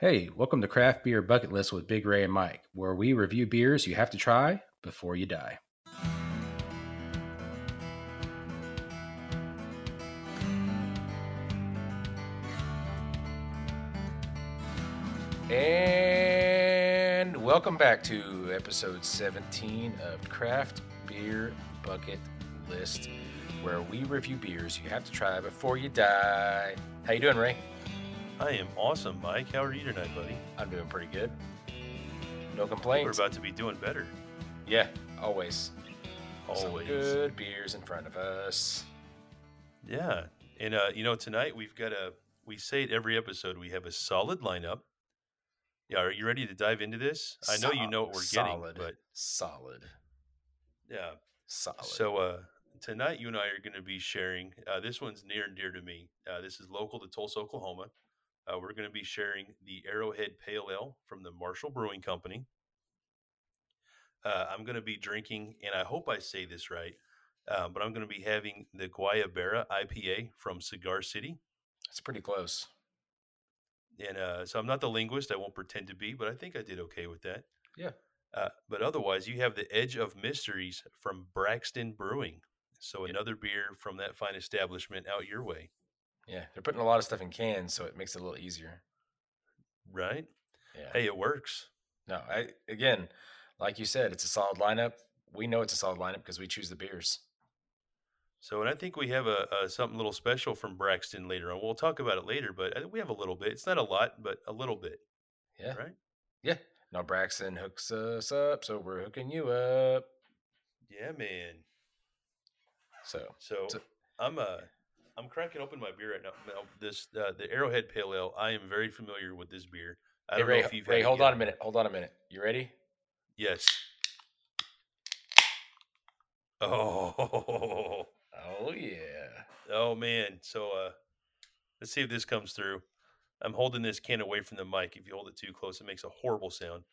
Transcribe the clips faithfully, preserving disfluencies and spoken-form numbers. Hey, welcome to Craft Beer Bucket List with Big Ray and Mike, where we review beers you have to try before you die. And welcome back to episode seventeen of Craft Beer Bucket List, where we review beers you have to try before you die. How you doing, Ray? I am awesome, Mike. How are you tonight, buddy? I'm doing pretty good. No complaints. We're about to be doing better. Yeah, always. Always. Some good beers in front of us. Yeah. And, uh, you know, tonight we've got a, we say it every episode, we have a solid lineup. Yeah, are you ready to dive into this? I know Sol- you know what we're solid, getting, but. Solid. Yeah. Solid. So, uh, tonight you and I are going to be sharing, uh, this one's near and dear to me. Uh, this is local to Tulsa, Oklahoma. Uh, we're going to be sharing the Arrowhead Pale Ale from the Marshall Brewing Company. Uh, I'm going to be drinking, and I hope I say this right, uh, but I'm going to be having the Guayabera I P A from Cigar City. That's pretty close. And uh, so I'm not the linguist. I won't pretend to be, but I think I did okay with that. Yeah. Uh, but otherwise, you have the Edge of Mysteries from Braxton Brewing. So another beer from that fine establishment out your way. Yeah, they're putting a lot of stuff in cans, so it makes it a little easier. Right? Yeah. Hey, it works. No, I again, like you said, it's a solid lineup. We know it's a solid lineup because we choose the beers. So, and I think we have a, a something a little special from Braxton later on. We'll talk about it later, but I think we have a little bit. It's not a lot, but a little bit. Yeah. Right? Yeah. Now Braxton hooks us up, so we're hooking you up. Yeah, man. So, so, so I'm a... I'm cracking open my beer right now. now this uh, the Arrowhead Pale Ale. I am very familiar with this beer. I hey, don't Ray, know if you've Ray, had hold it on a minute. Hold on a minute. You ready? Yes. Oh. Oh yeah. Oh man. So uh, let's see if this comes through. I'm holding this can away from the mic. If you hold it too close, it makes a horrible sound.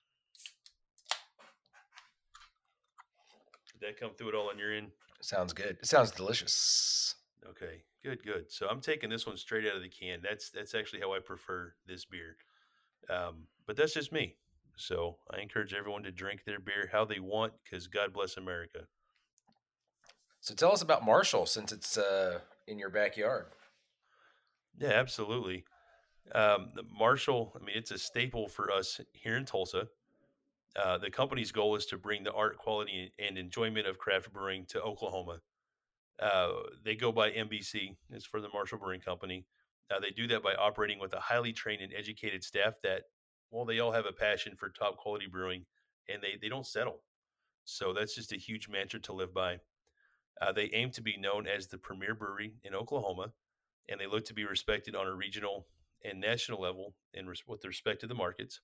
Did that come through at all on your end? Sounds good. It sounds delicious. Okay, good, good. So I'm taking this one straight out of the can. That's that's actually how I prefer this beer. Um, but that's just me. So I encourage everyone to drink their beer how they want, because God bless America. So tell us about Marshall, since it's uh, in your backyard. Yeah, absolutely. Um, Marshall, I mean, it's a staple for us here in Tulsa. Uh, the company's goal is to bring the art, quality, and enjoyment of craft brewing to Oklahoma. Uh, they go by M B C. It's for the Marshall Brewing Company. Uh, they do that by operating with a highly trained and educated staff that, well, they all have a passion for top quality brewing, and they, they don't settle. So that's just a huge mantra to live by. Uh, they aim to be known as the premier brewery in Oklahoma, and they look to be respected on a regional and national level in res- with respect to the markets.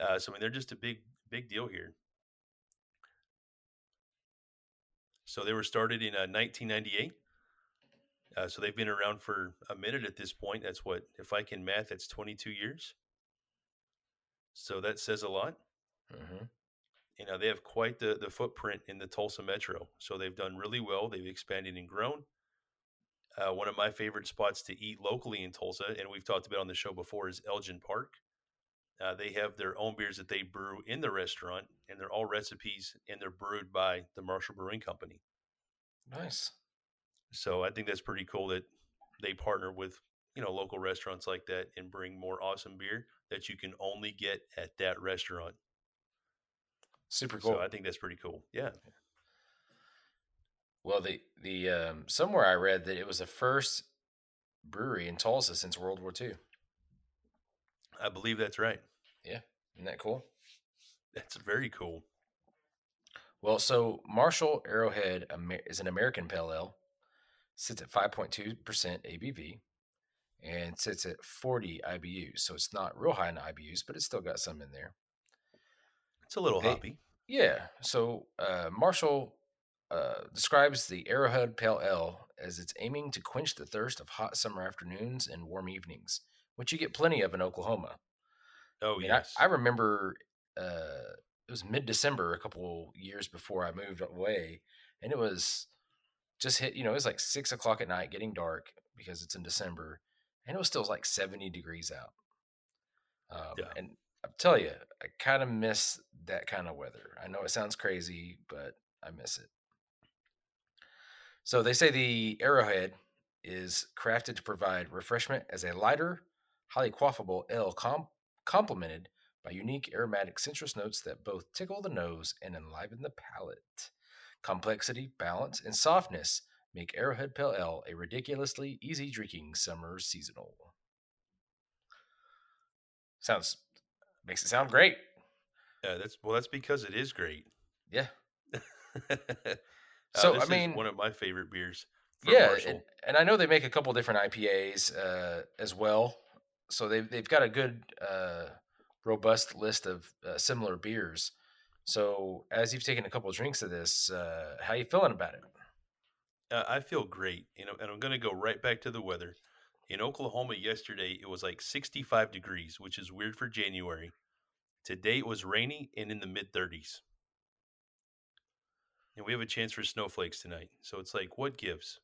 Uh, so I mean, they're just a big, big deal here. So they were started in uh, nineteen ninety-eight. Uh, so they've been around for a minute at this point. That's what, if I can math, that's twenty-two years. So that says a lot. Mm-hmm. You know, they have quite the, the footprint in the Tulsa metro. So they've done really well. They've expanded and grown. Uh, one of my favorite spots to eat locally in Tulsa, and we've talked about on the show before, is Elgin Park. Uh, they have their own beers that they brew in the restaurant, and they're all recipes, and they're brewed by the Marshall Brewing Company. Nice. So I think that's pretty cool that they partner with, you know, local restaurants like that and bring more awesome beer that you can only get at that restaurant. Super cool. So I think that's pretty cool. Yeah. Well, the the um, somewhere I read that it was the first brewery in Tulsa since World War Two. I believe that's right. Yeah. Isn't that cool? That's very cool. Well, so Marshall Arrowhead is an American pale ale, sits at five point two percent A B V, and sits at forty I B Us. So it's not real high in I B Us, but it's still got some in there. It's a little they, hoppy. Yeah. So uh, Marshall uh, describes the Arrowhead Pale Ale as it's aiming to quench the thirst of hot summer afternoons and warm evenings, which you get plenty of in Oklahoma. Oh, I mean, yes. I, I remember uh, it was mid-December a couple years before I moved away, and it was just hit, you know, it was like six o'clock at night, getting dark because it's in December, and it was still like seventy degrees out. yeah. And I'll tell you, I kind of miss that kind of weather. I know it sounds crazy, but I miss it. So they say the Arrowhead is crafted to provide refreshment as a lighter, highly quaffable ale comp- complemented by unique aromatic citrus notes that both tickle the nose and enliven the palate. Complexity, balance, and softness make Arrowhead Pale Ale a ridiculously easy drinking summer seasonal. Sounds makes it sound great. Yeah, that's well. That's because it is great. Yeah. uh, so this I mean, is one of my favorite beers. From yeah, Marshall. And, and I know they make a couple different I P As uh, as well. So they've they've got a good, uh, robust list of uh, similar beers. So as you've taken a couple of drinks of this, uh, how are you feeling about it? Uh, I feel great. You know, and I'm going to go right back to the weather. In Oklahoma yesterday, it was like sixty-five degrees, which is weird for January. Today it was rainy and in the mid thirties. And we have a chance for snowflakes tonight. So it's like, what gives?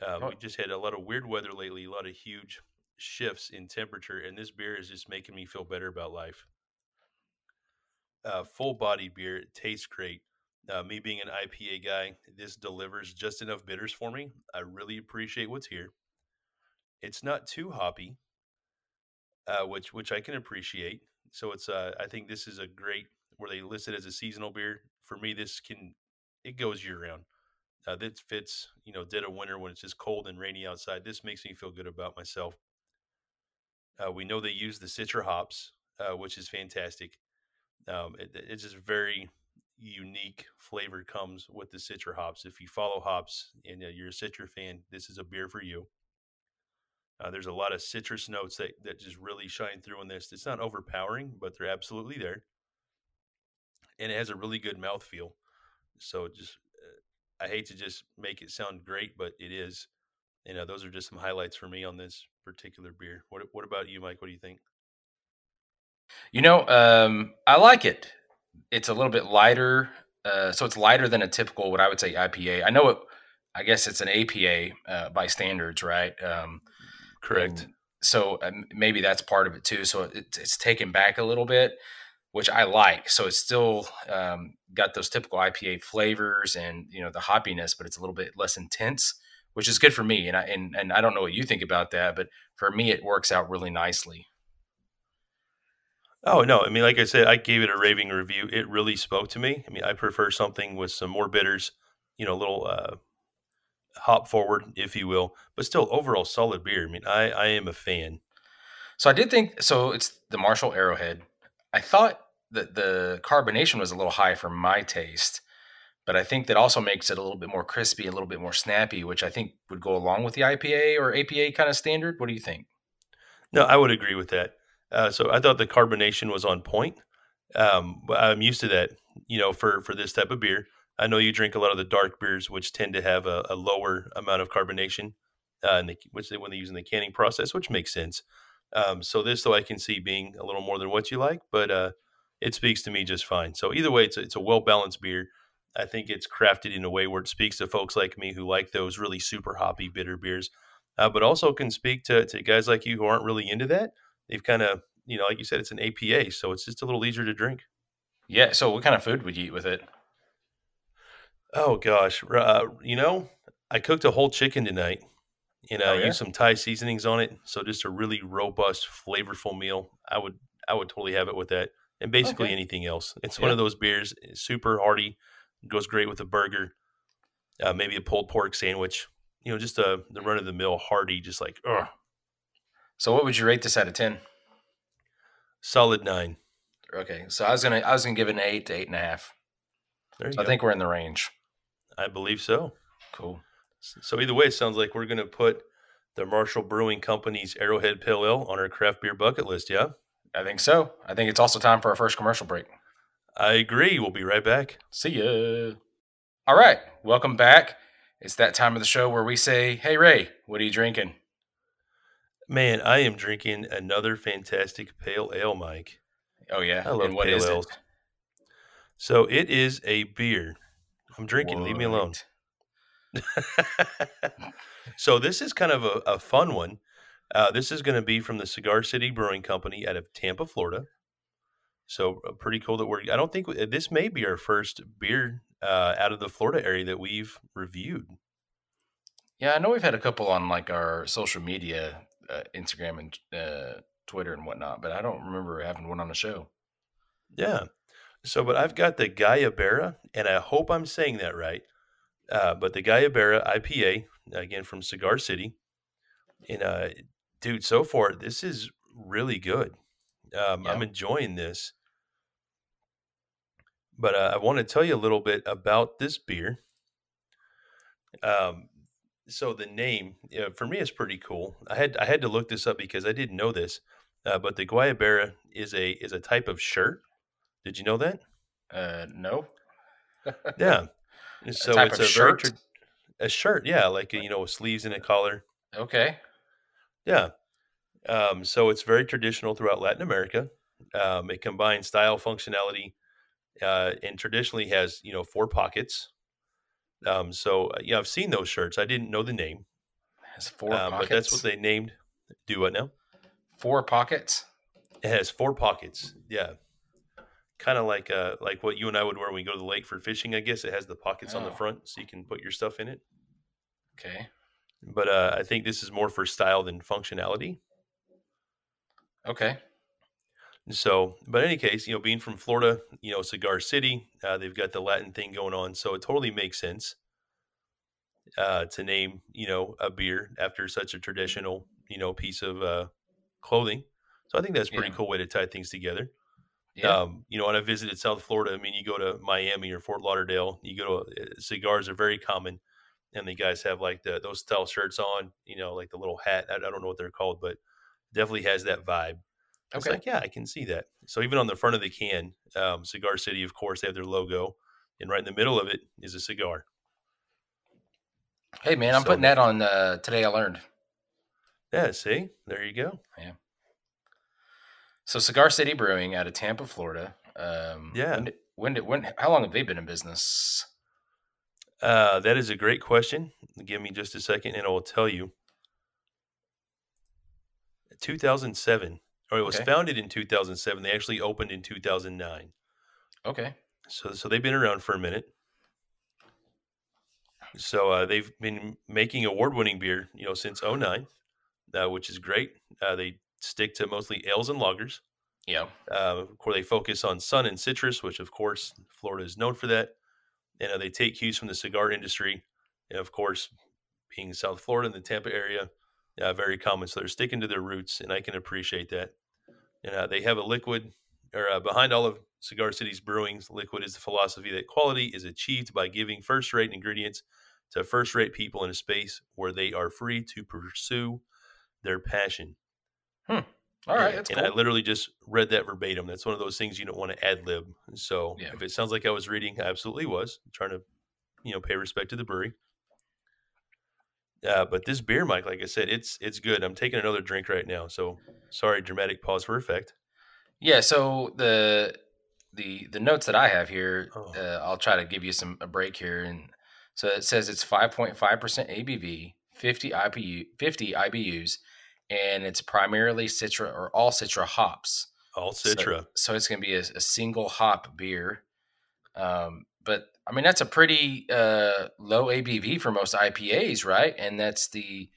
Uh, oh. We just had a lot of weird weather lately, a lot of huge shifts in temperature, and this beer is just making me feel better about life. Uh, full-bodied beer. It tastes great. Uh, me being an I P A guy, this delivers just enough bitters for me. I really appreciate what's here. It's not too hoppy, uh, which which I can appreciate. So it's uh, I think this is a great, where they list it as a seasonal beer. For me, this can, it goes year-round. Uh, this fits, you know, dead of winter when it's just cold and rainy outside. This makes me feel good about myself. Uh, we know they use the Citra hops, uh, which is fantastic. Um, it, it's just very unique flavor comes with the Citra hops. If you follow hops and uh, you're a Citra fan, this is a beer for you. Uh, there's a lot of citrus notes that, that just really shine through in this. It's not overpowering, but they're absolutely there. And it has a really good mouthfeel. So just, uh, I hate to just make it sound great, but it is. And uh, those are just some highlights for me on this particular beer. What What about you, Mike? What do you think? You know, um, I like it. It's a little bit lighter. Uh, so it's lighter than a typical, what I would say, I P A. I know it, I guess it's an A P A uh, by standards, right? Um, Correct. So uh, maybe that's part of it too. So it, it's taken back a little bit, which I like. So it's still um, got those typical I P A flavors and, you know, the hoppiness, but it's a little bit less intense, which is good for me. And I, and, and I don't know what you think about that, but for me, it works out really nicely. Oh, no. I mean, like I said, I gave it a raving review. It really spoke to me. I mean, I prefer something with some more bitters, you know, a little uh, hop forward, if you will, but still overall solid beer. I mean, I, I am a fan. So I did think, so it's the Marshall Arrowhead. I thought that the carbonation was a little high for my taste, but I think that also makes it a little bit more crispy, a little bit more snappy, which I think would go along with the I P A or A P A kind of standard. What do you think? No, I would agree with that. Uh, so I thought the carbonation was on point. Um, I'm used to that, you know, for, for this type of beer. I know you drink a lot of the dark beers, which tend to have a, a lower amount of carbonation, uh, and the, which they when they use in the canning process, which makes sense. Um, so this, though, I can see being a little more than what you like, but uh, it speaks to me just fine. So either way, it's a, it's a well-balanced beer. I think it's crafted in a way where it speaks to folks like me who like those really super hoppy, bitter beers, uh, but also can speak to, to guys like you who aren't really into that. They've kind of, you know, like you said, it's an A P A, so it's just a little easier to drink. Yeah. So what kind of food would you eat with it? Oh, gosh. Uh, you know, I cooked a whole chicken tonight, and I uh, oh, yeah? used some Thai seasonings on it. So just a really robust, flavorful meal. I would I would totally have it with that and basically okay. anything else. It's yeah. one of those beers. It's super hearty. Goes great with a burger, uh, maybe a pulled pork sandwich. You know, just a, the run-of-the-mill hearty, just like, ugh. So what would you rate this out of ten? Solid nine. Okay. So I was gonna I was gonna give it an eight to eight and a half. There you so go. I think we're in the range. I believe so. Cool. So either way, it sounds like we're gonna put the Marshall Brewing Company's Arrowhead Pale Ale on our craft beer bucket list, yeah? I think so. I think it's also time for our first commercial break. I agree. We'll be right back. See ya. All right. Welcome back. It's that time of the show where we say, hey Ray, what are you drinking? Man, I am drinking another fantastic pale ale, Mike. Oh, yeah? I love and what pale is ales. It? So it is a beer. I'm drinking. What? Leave me alone. So this is kind of a, a fun one. Uh, this is going to be from the Cigar City Brewing Company out of Tampa, Florida. So uh, pretty cool that we're, I don't think, we, this may be our first beer uh, out of the Florida area that we've reviewed. Yeah, I know we've had a couple on like our social media, uh, Instagram and uh, Twitter and whatnot, but I don't remember having one on the show. Yeah. So, but I've got the Guayabera, and I hope I'm saying that right, uh, but the Guayabera I P A, again, from Cigar City. And, uh, dude, so far, this is really good. Um, yeah. I'm enjoying this. But uh, I want to tell you a little bit about this beer. Um, so the name, you know, for me, is pretty cool. I had I had to look this up because I didn't know this. Uh, but the Guayabera is a is a type of shirt. Did you know that? Uh, no. Yeah. So a type it's of a shirt. Very, a shirt, yeah, like a, you know, with sleeves and a collar. Okay. Yeah. Um, so it's very traditional throughout Latin America. Um, it combines style, functionality, uh, and traditionally has, you know, four pockets. Um, so, yeah, I've seen those shirts. I didn't know the name. It has four um, pockets. But that's what they named. Do what now? Four pockets? It has four pockets. Yeah. Kind of like uh, like what you and I would wear when we go to the lake for fishing, I guess. It has the pockets oh. on the front so you can put your stuff in it. Okay. But uh, I think this is more for style than functionality. Okay. So, but in any case, you know, being from Florida, you know, Cigar City, uh, they've got the Latin thing going on. So it totally makes sense uh, to name, you know, a beer after such a traditional, you know, piece of uh, clothing. So I think that's a pretty yeah. cool way to tie things together. Yeah. Um, you know, when I visited South Florida, I mean, you go to Miami or Fort Lauderdale, you go to uh, cigars are very common. And the guys have like the those style shirts on, you know, like the little hat. I, I don't know what they're called, but definitely has that vibe. Okay. It's like, yeah, I can see that. So even on the front of the can, um, Cigar City, of course, they have their logo. And right in the middle of it is a cigar. Hey, man, I'm so, putting that on uh, Today I Learned. Yeah, see? There you go. Yeah. So Cigar City Brewing out of Tampa, Florida. Um, yeah. When did, when did, when, how long have they been in business? Uh, that is a great question. Give me just a second and I will tell you. two thousand seven. Or it was okay. founded in two thousand seven. They actually opened in two thousand nine. Okay. So so they've been around for a minute. So uh, they've been making award-winning beer, you know, since oh nine, uh, which is great. Uh, they stick to mostly ales and lagers. Yeah. Uh, of course, they focus on sun and citrus, which, of course, Florida is known for that. You know, they take cues from the cigar industry. And of course, being South Florida and the Tampa area, uh, very common. So they're sticking to their roots, and I can appreciate that. And uh, they have a liquid, or uh, behind all of Cigar City's brewings, liquid is the philosophy that quality is achieved by giving first-rate ingredients to first-rate people in a space where they are free to pursue their passion. Hmm. All right, that's and cool. I literally just read that verbatim. That's one of those things you don't want to ad lib. So yeah. if it sounds like I was reading, I absolutely was. I'm trying to, you know, pay respect to the brewery. Uh, but this beer, Mike, like I said, it's it's good. I'm taking another drink right now. So sorry, dramatic pause for effect. Yeah. So the the the notes that I have here, oh. uh, I'll try to give you some a break here. And so it says it's five point five percent A B V, fifty I B U, fifty I B Us. And it's primarily Citra or all Citra hops. All Citra. So, so it's going to be a, a single hop beer. Um, but, I mean, that's a pretty uh, low A B V for most I P As, right? And that's the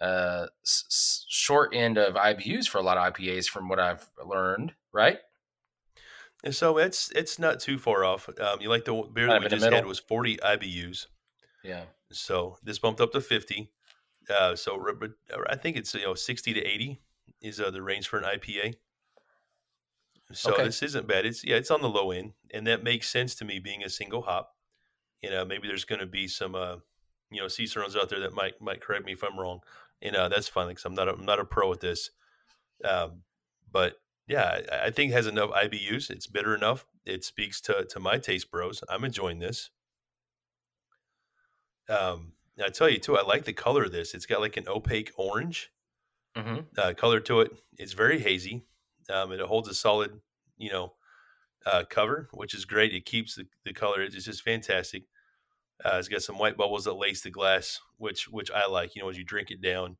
uh, s- short end of I B Us for a lot of I P As from what I've learned, right? And so it's it's not too far off. Um, you like the beer that we just had was forty I B Us. Yeah. So this bumped up to fifty. Uh, so I think it's, you know, sixty to eighty is uh, the range for an I P A. So okay. this isn't bad. It's, yeah, it's on the low end, and that makes sense to me being a single hop. You know, maybe there's going to be some, uh, you know, cicerones out there that might, might correct me if I'm wrong. And uh, that's fine. Cause I'm not, a, I'm not a pro at this. Um, but yeah, I, I think it has enough I B Us. It's bitter enough. It speaks to, to my taste bros. I'm enjoying this. Um, I tell you, too, I like the color of this. It's got like an opaque orange mm-hmm. uh, color to it. It's very hazy. Um, and it holds a solid, you know, uh, cover, which is great. It keeps the, the color. It's just fantastic. Uh, it's got some white bubbles that lace the glass, which which I like. You know, as you drink it down,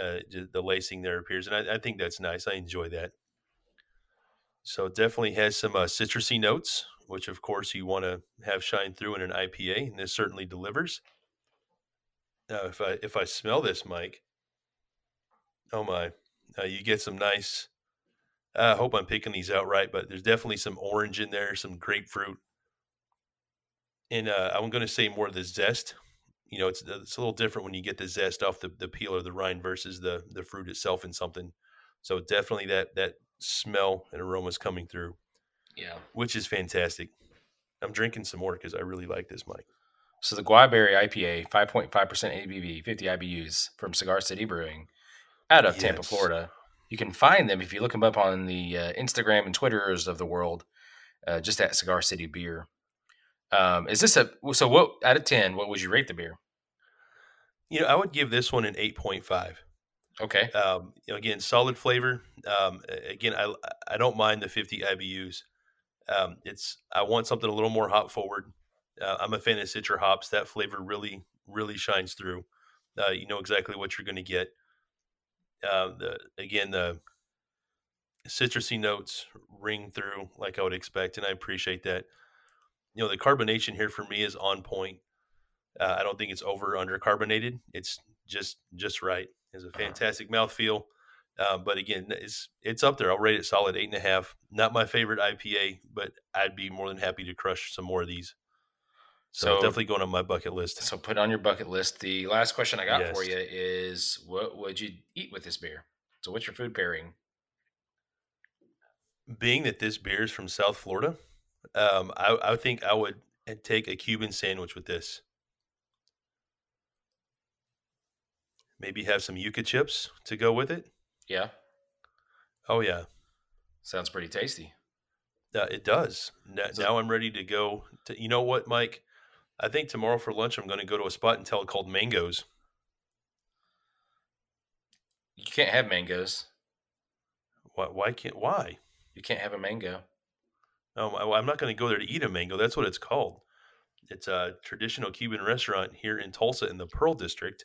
uh, the lacing there appears. And I, I think that's nice. I enjoy that. So it definitely has some uh, citrusy notes, which of course you want to have shine through in an I P A, and this certainly delivers. Now, if I if I smell this, Mike, oh my, uh, you get some nice. I hope I'm picking these out right, but there's definitely some orange in there, some grapefruit, and uh, I'm going to say more of the zest. You know, it's it's a little different when you get the zest off the, the peel or the rind versus the the fruit itself in something. So definitely that that smell and aroma is coming through. Yeah, which is fantastic. I'm drinking some more because I really like this, Mike. So the Guayabera I P A, five point five percent A B V, fifty I B Us from Cigar City Brewing out of yes. Tampa, Florida. You can find them if you look them up on the uh, Instagram and Twitters of the world, uh, just at Cigar City Beer. Um, is this a so what out of ten? What would you rate the beer? You know, I would give this one an eight point five. Okay. Um, you know, again, solid flavor. Um, again, I I don't mind the fifty I B Us. Um, it's I want something a little more hop forward. Uh, I'm a fan of Citra hops. That flavor really, really shines through. Uh, you know exactly what you're going to get. Uh, the again, the citrusy notes ring through like I would expect, and I appreciate that. You know, the carbonation here for me is on point. Uh, I don't think it's over or under carbonated. It's just just right. It's a fantastic mouthfeel. Uh, but again, it's it's up there. I'll rate it solid eight and a half. Not my favorite I P A, but I'd be more than happy to crush some more of these. So, so definitely going on my bucket list. So put on your bucket list. The last question I got yes. for you is, what would you eat with this beer? So what's your food pairing? Being that this beer is from South Florida, um, I, I think I would take a Cuban sandwich with this. Maybe have some yuca chips to go with it. Yeah. Oh, yeah. Sounds pretty tasty. Uh, it does. Now, so, now I'm ready to go. To, you know what, Mike? I think tomorrow for lunch I'm going to go to a spot in Tell called Mangoes. You can't have mangoes. Why, why can't? Why? You can't have a mango. Oh, um, I'm not going to go there to eat a mango. That's what it's called. It's a traditional Cuban restaurant here in Tulsa in the Pearl District.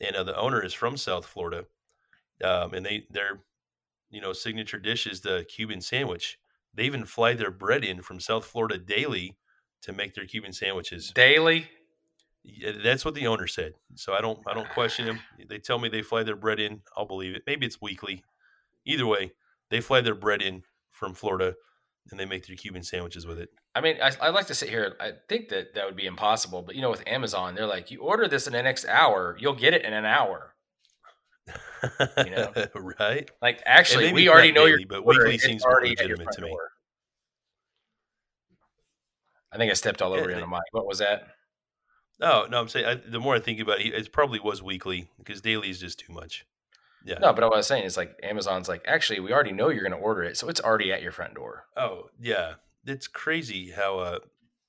And uh, the owner is from South Florida. Um, and they their, you know, signature dish is the Cuban sandwich. They even fly their bread in from South Florida daily to make their Cuban sandwiches. Daily? Yeah, that's what the owner said. So I don't I don't question him. They tell me they fly their bread in. I'll believe it. Maybe it's weekly. Either way, they fly their bread in from Florida, and they make their Cuban sandwiches with it. I mean, I, I like to sit here. I think that that would be impossible. But, you know, with Amazon, they're like, you order this in the next hour, you'll get it in an hour. You know? Right? Like, actually, we already know daily, your but order. Weekly it's seems more legitimate to me. Door. I think I stepped all over yeah, you on the mic. What was that? No, no, I'm saying I, the more I think about it, it probably was weekly because daily is just too much. Yeah. No, but what I was saying is like Amazon's like, actually, we already know you're going to order it, so it's already at your front door. Oh, yeah. It's crazy how uh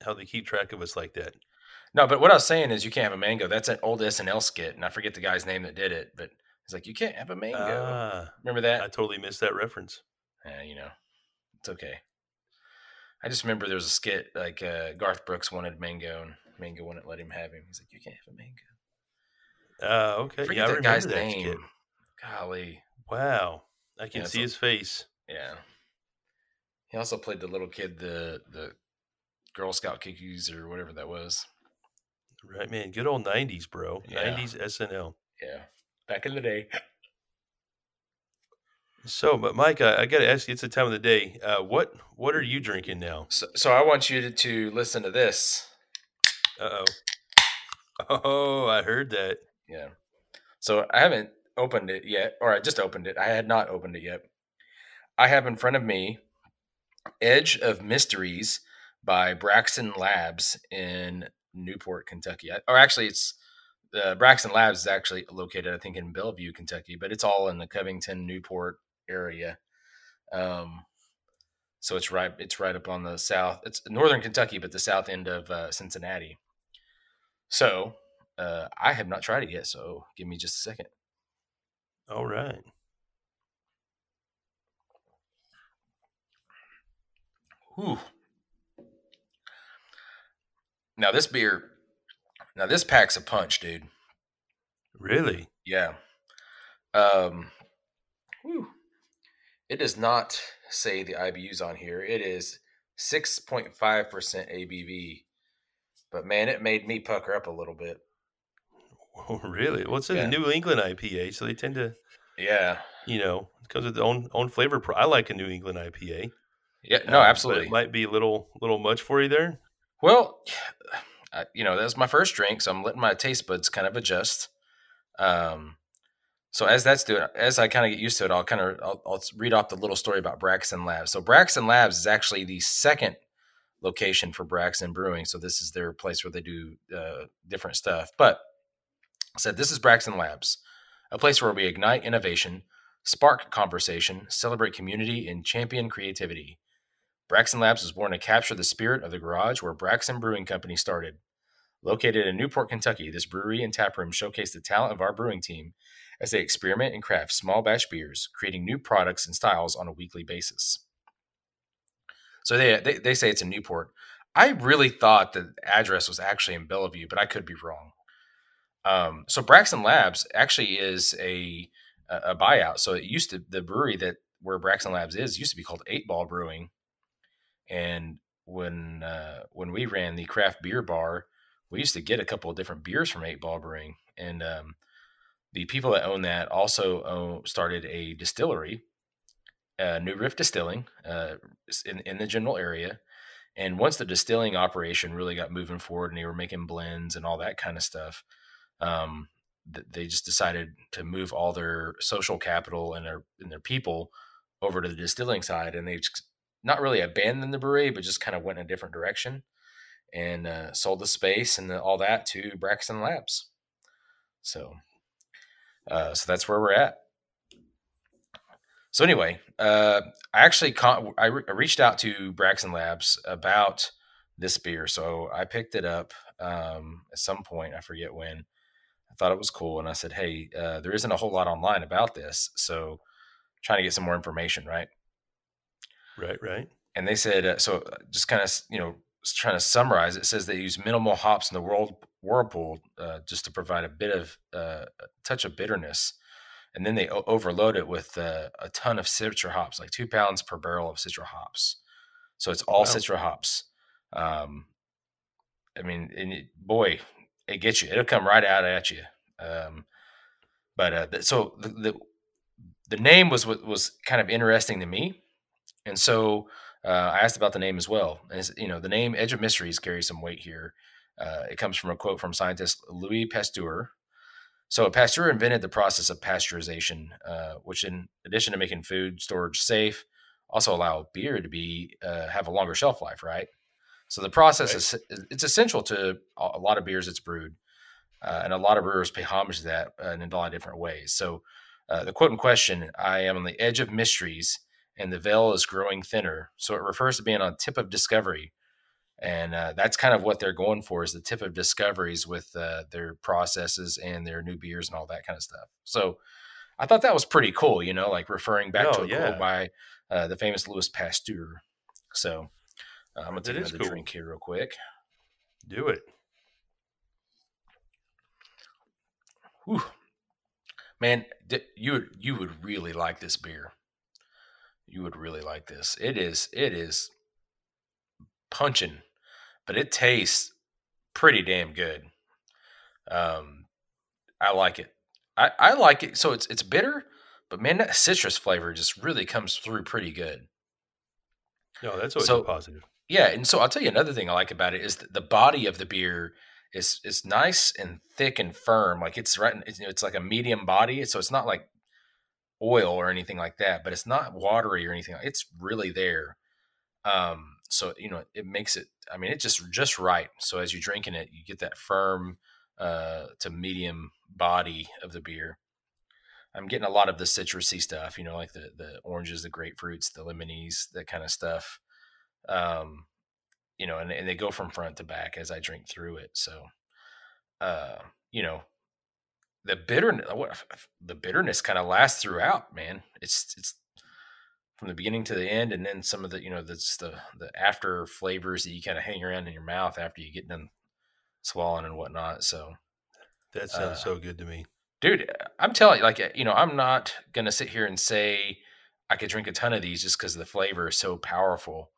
how they keep track of us like that. No, but what I was saying is you can't have a mango. That's an old S N L skit, and I forget the guy's name that did it, but he's like, you can't have a mango. Ah, remember that? I totally missed that reference. Yeah, you know, it's okay. I just remember there was a skit like uh, Garth Brooks wanted mango, and Mango wouldn't let him have him. He's like, you can't have a mango. Uh, okay. I forget yeah, I remember guy's that name. Skit. Golly. Wow. I can yeah, see a, his face. Yeah. He also played the little kid, the the Girl Scout cookies or whatever that was. Right, man. Good old nineties, bro. Yeah. nineties S N L. Yeah. Back in the day. So, but Mike, I, I got to ask you, it's the time of the day. Uh, what what are you drinking now? So, so I want you to, to listen to this. Uh-oh. Oh, I heard that. Yeah. So I haven't opened it yet, or I just opened it. I had not opened it yet. I have in front of me Edge of Mysteries by Braxton Labs in Newport, Kentucky. I, or actually, it's Uh, Braxton Labs is actually located, I think, in Bellevue, Kentucky, but it's all in the Covington, Newport area. Um, so it's right, it's right up on the south. It's northern Kentucky, but the south end of uh, Cincinnati. So uh, I have not tried it yet. So give me just a second. All right. Whew. Now this beer. Now, this packs a punch, dude. Really? Yeah. Um, whew, it does not say the I B Us on here. It is six point five percent A B V, but man, it made me pucker up a little bit. Oh, really? Well, it's in yeah. the New England I P A, so they tend to, yeah, you know, it comes with the own own flavor. Pro- I like a New England I P A. Yeah, no, um, absolutely. It might be a little little much for you there. Well, I, you know, that's my first drink, so I'm letting my taste buds kind of adjust. Um, so as that's doing, as I kind of get used to it, I'll kind of I'll, I'll read off the little story about Braxton Labs. So Braxton Labs is actually the second location for Braxton Brewing. So this is their place where they do uh, different stuff, but. Said, this is Braxton Labs, a place where we ignite innovation, spark conversation, celebrate community, and champion creativity. Braxton Labs was born to capture the spirit of the garage where Braxton Brewing Company started. Located in Newport, Kentucky, this brewery and taproom showcase the talent of our brewing team as they experiment and craft small batch beers, creating new products and styles on a weekly basis. So they they, they say it's in Newport. I really thought the address was actually in Bellevue, but I could be wrong. Um, so Braxton Labs actually is a, a buyout. So it used to, the brewery that where Braxton Labs is used to be called Eight Ball Brewing. And when, uh, when we ran the craft beer bar, we used to get a couple of different beers from Eight Ball Brewing. And, um, the people that own that also own, started a distillery, uh, New Riff Distilling, uh, in, in the general area. And once the distilling operation really got moving forward and they were making blends and all that kind of stuff, Um, th- they just decided to move all their social capital and their and their people over to the distilling side, and they've not really abandoned the brewery, but just kind of went in a different direction and uh, sold the space and the, all that to Braxton Labs. So, uh, so that's where we're at. So anyway, uh, I actually con- I, re- I reached out to Braxton Labs about this beer, so I picked it up um, at some point. I forget when. Thought it was cool, and I said, hey, uh, there isn't a whole lot online about this, so I'm trying to get some more information, right? Right, right. And they said, uh, so just kind of, you know, trying to summarize, it says they use minimal hops in the world whirlpool uh, just to provide a bit of uh, a touch of bitterness, and then they o- overload it with uh, a ton of citra hops, like two pounds per barrel of citra hops. So it's all wow. citra hops. Um, I mean, and it, boy, it gets you. It'll come right out at you. Um, but uh, th- so the, the the name was was kind of interesting to me, and so uh, I asked about the name as well. And you know, the name Edge of Mysteries carries some weight here. Uh, it comes from a quote from scientist Louis Pasteur. So Pasteur invented the process of pasteurization, uh, which, in addition to making food storage safe, also allow beer to be uh, have a longer shelf life, right? So the process right. is it's essential to a lot of beers that's brewed, uh, and a lot of brewers pay homage to that uh, in a lot of different ways. So uh, the quote in question, I am on the edge of mysteries and the veil is growing thinner. So it refers to being on tip of discovery. And uh, that's kind of what they're going for, is the tip of discoveries with uh, their processes and their new beers and all that kind of stuff. So I thought that was pretty cool, you know, like referring back oh, to a yeah. quote by uh, the famous Louis Pasteur. So. I'm going to take another cool. drink here real quick. Do it. Whew. Man, th- you would, you would really like this beer. You would really like this. It is it is punching, but it tastes pretty damn good. Um, I like it. I, I like it. So it's it's bitter, but man, that citrus flavor just really comes through pretty good. No, that's always so, a positive. Yeah, and so I'll tell you another thing I like about it is the body of the beer is is nice and thick and firm. Like it's right, it's, it's like a medium body, so it's not like oil or anything like that, but it's not watery or anything. It's really there. Um, so you know, it makes it. I mean, it's just just right. So as you're drinking it, you get that firm uh, to medium body of the beer. I'm getting a lot of the citrusy stuff, you know, like the the oranges, the grapefruits, the lemonies, that kind of stuff. Um, you know, and, and they go from front to back as I drink through it. So, uh, you know, the bitterness, the bitterness kind of lasts throughout, man. It's, it's from the beginning to the end. And then some of the, you know, that's the, the after flavors that you kind of hang around in your mouth after you get done swallowing and whatnot. So that sounds uh, so good to me. dude, I'm telling you, like, you know, I'm not going to sit here and say I could drink a ton of these just because the flavor is so powerful,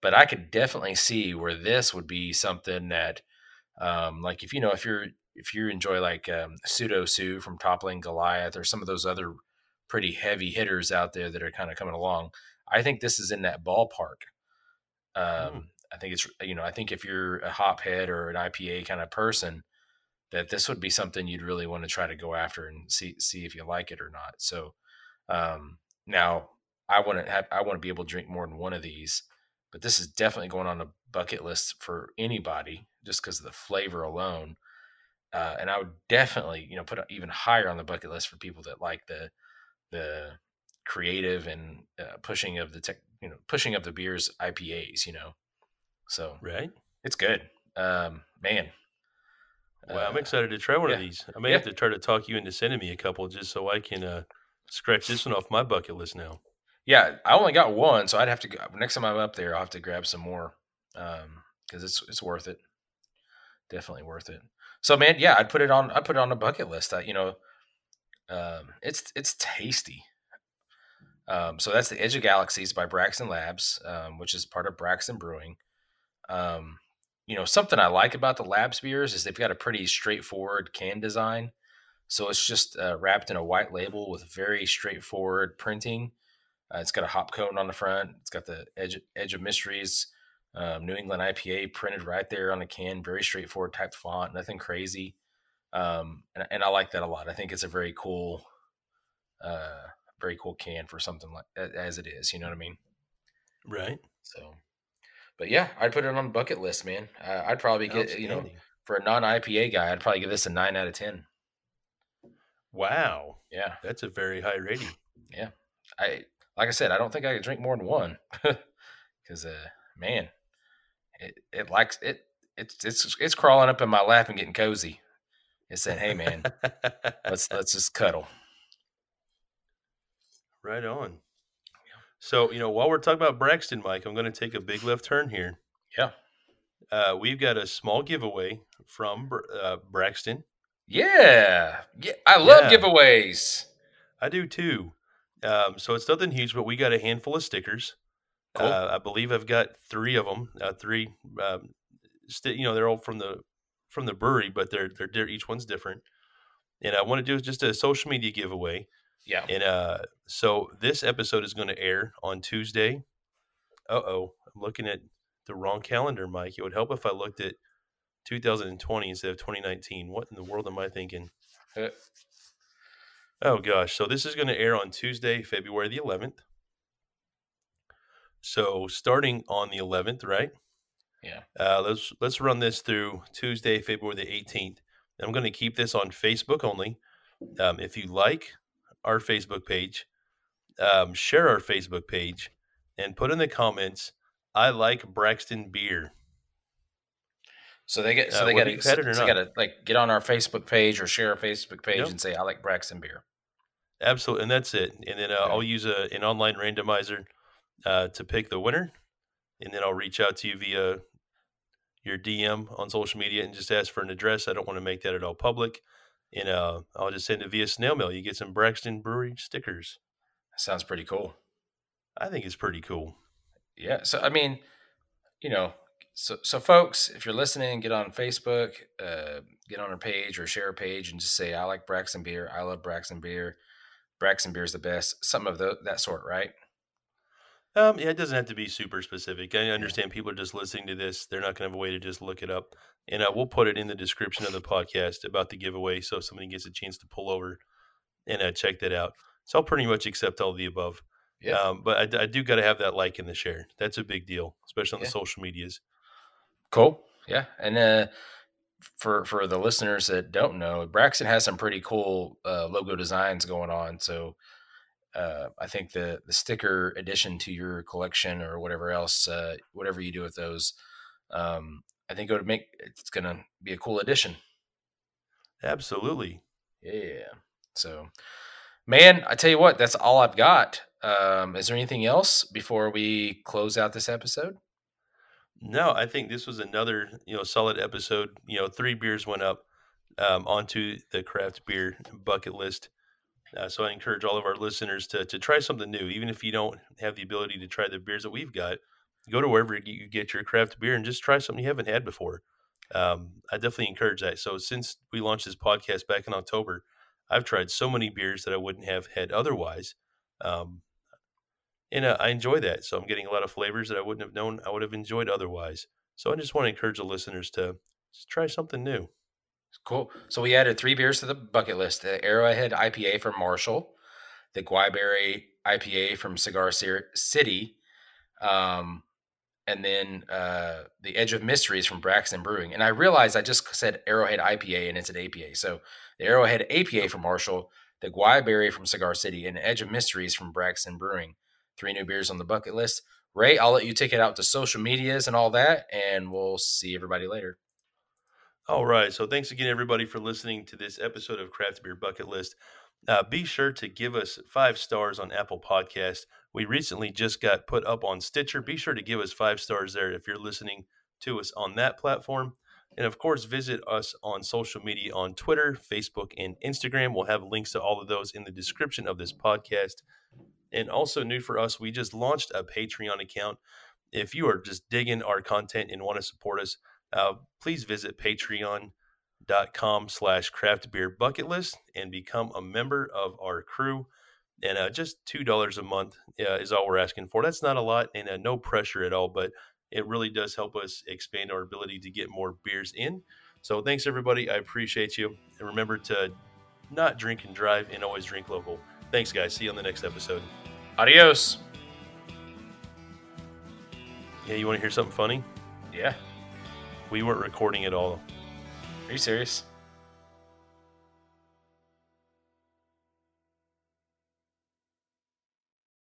but I could definitely see where this would be something that, um, like, if, you know, if you're, if you enjoy like um, Pseudo Sue from Toppling Goliath or some of those other pretty heavy hitters out there that are kind of coming along, I think this is in that ballpark. Um, mm. I think it's, you know, I think if you're a hop head or an I P A kind of person, that this would be something you'd really want to try to go after and see, see if you like it or not. So um, now I wouldn't have, I want to be able to drink more than one of these, but this is definitely going on a bucket list for anybody just because of the flavor alone. Uh, and I would definitely, you know, put it even higher on the bucket list for people that like the, the creative and uh, pushing of the tech, you know, pushing up the beers, I P As, you know, so right. It's good. Um, man. Well, I'm excited to try one yeah. of these. I may yeah. have to try to talk you into sending me a couple just so I can uh, scratch this one off my bucket list now. Yeah, I only got one, so I'd have to go. Next time I'm up there, I'll have to grab some more because um, it's it's worth it. Definitely worth it. So, man, yeah, I'd put it on. I put it on a bucket list. I, you know, um, it's it's tasty. Um, so that's the Edge of Galaxies by Braxton Labs, um, which is part of Braxton Brewing. Um, You know, something I like about the Labs beers is they've got a pretty straightforward can design. So it's just uh, wrapped in a white label with very straightforward printing. Uh, it's got a hop cone on the front. It's got the Edge, Edge of Mysteries, um, New England I P A printed right there on the can. Very straightforward type font, nothing crazy. Um, and, and I like that a lot. I think it's a very cool, uh, very cool can for something like as it is. You know what I mean? Right. So. But yeah, I'd put it on the bucket list, man. Uh, I'd probably get, you know, for a non-I P A guy, I'd probably give this a nine out of ten. Wow. Yeah. That's a very high rating. Yeah. I Like I said, I don't think I could drink more than one because, uh, man, it, it likes it. It's, it's, it's crawling up in my lap and getting cozy. It's saying, hey, man, let's, let's just cuddle. Right on. So, you know, while we're talking about Braxton, Mike, I'm going to take a big left turn here. Yeah. Uh, we've got a small giveaway from Br- uh, Braxton. Yeah. yeah. I love yeah. giveaways. I do, too. Um, so it's nothing huge, but we got a handful of stickers. Cool. Uh, I believe I've got three of them, uh, three. Um, st- you know, they're all from the from the brewery, but they're, they're they're each one's different. And I want to do just a social media giveaway. Yeah. And uh, so this episode is going to air on Tuesday. Uh-oh. I'm looking at the wrong calendar, Mike. It would help if I looked at two thousand twenty instead of twenty nineteen. What in the world am I thinking? Uh, oh, gosh. So this is going to air on Tuesday, February the eleventh. So starting on the eleventh, right? Yeah. Uh, let's let's run this through Tuesday, February the eighteenth. I'm going to keep this on Facebook only. Um, if you like our Facebook page, um, share our Facebook page, and put in the comments, I like Braxton beer. So they get, so they uh, got to, so, so got to like get on our Facebook page or share our Facebook page yep. and say, I like Braxton beer. Absolutely. And that's it. And then uh, okay. I'll use a, an online randomizer uh, to pick the winner. And then I'll reach out to you via your D M on social media and just ask for an address. I don't want to make that at all public. And uh, I'll just send it via snail mail. You get some Braxton Brewery stickers. That sounds pretty cool. I think it's pretty cool. Yeah. So, I mean, you know, so, so folks, if you're listening, get on Facebook, uh, get on our page or share a page and just say, I like Braxton beer. I love Braxton beer. Braxton beer is the best. Something of the, that sort, right? Um, yeah, it doesn't have to be super specific. I understand people are just listening to this. They're not going to have a way to just look it up. And uh, we'll put it in the description of the podcast about the giveaway so if somebody gets a chance to pull over and uh, check that out. So I'll pretty much accept all of the above. Yeah. Um, but I, I do got to have that like and the share. That's a big deal, especially on yeah. the social medias. Cool. Yeah. And uh, for for the listeners that don't know, Braxton has some pretty cool uh, logo designs going on. So Uh, I think the, the sticker addition to your collection or whatever else, uh, whatever you do with those, um, I think it would make, it's going to be a cool addition. Absolutely. Yeah. So, man, I tell you what, that's all I've got. Um, is there anything else before we close out this episode? No, I think this was another, you know, solid episode. You know, three beers went up. um, onto the craft beer bucket list. Uh, so I encourage all of our listeners to to try something new. Even if you don't have the ability to try the beers that we've got, go to wherever you get your craft beer and just try something you haven't had before. Um, I definitely encourage that. So since we launched this podcast back in October, I've tried so many beers that I wouldn't have had otherwise. Um, and uh, I enjoy that. So I'm getting a lot of flavors that I wouldn't have known I would have enjoyed otherwise. So I just want to encourage the listeners to just try something new. Cool. So we added three beers to the bucket list. The Arrowhead I P A from Marshall, the Guayabera I P A from Cigar City, um, and then uh, the Edge of Mysteries from Braxton Brewing. And I realized I just said Arrowhead I P A and it's an A P A. So the Arrowhead A P A from Marshall, the Guayabera from Cigar City, and Edge of Mysteries from Braxton Brewing. Three new beers on the bucket list. Ray, I'll let you take it out to social medias and all that, and we'll see everybody later. All right. So thanks again, everybody, for listening to this episode of Craft Beer Bucket List. Uh, be sure to give us five stars on Apple Podcasts. We recently just got put up on Stitcher. Be sure to give us five stars there if you're listening to us on that platform. And, of course, visit us on social media on Twitter, Facebook, and Instagram. We'll have links to all of those in the description of this podcast. And also new for us, we just launched a Patreon account. If you are just digging our content and want to support us, Uh, please visit patreon.com slash craft beer bucket list and become a member of our crew. And uh, just two dollars a month uh, is all we're asking for. That's not a lot and uh, no pressure at all, but it really does help us expand our ability to get more beers in. So thanks, everybody. I appreciate you. And remember to not drink and drive and always drink local. Thanks, guys. See you on the next episode. Adios. Yeah, you want to hear something funny? Yeah. We weren't recording at all. Are you serious?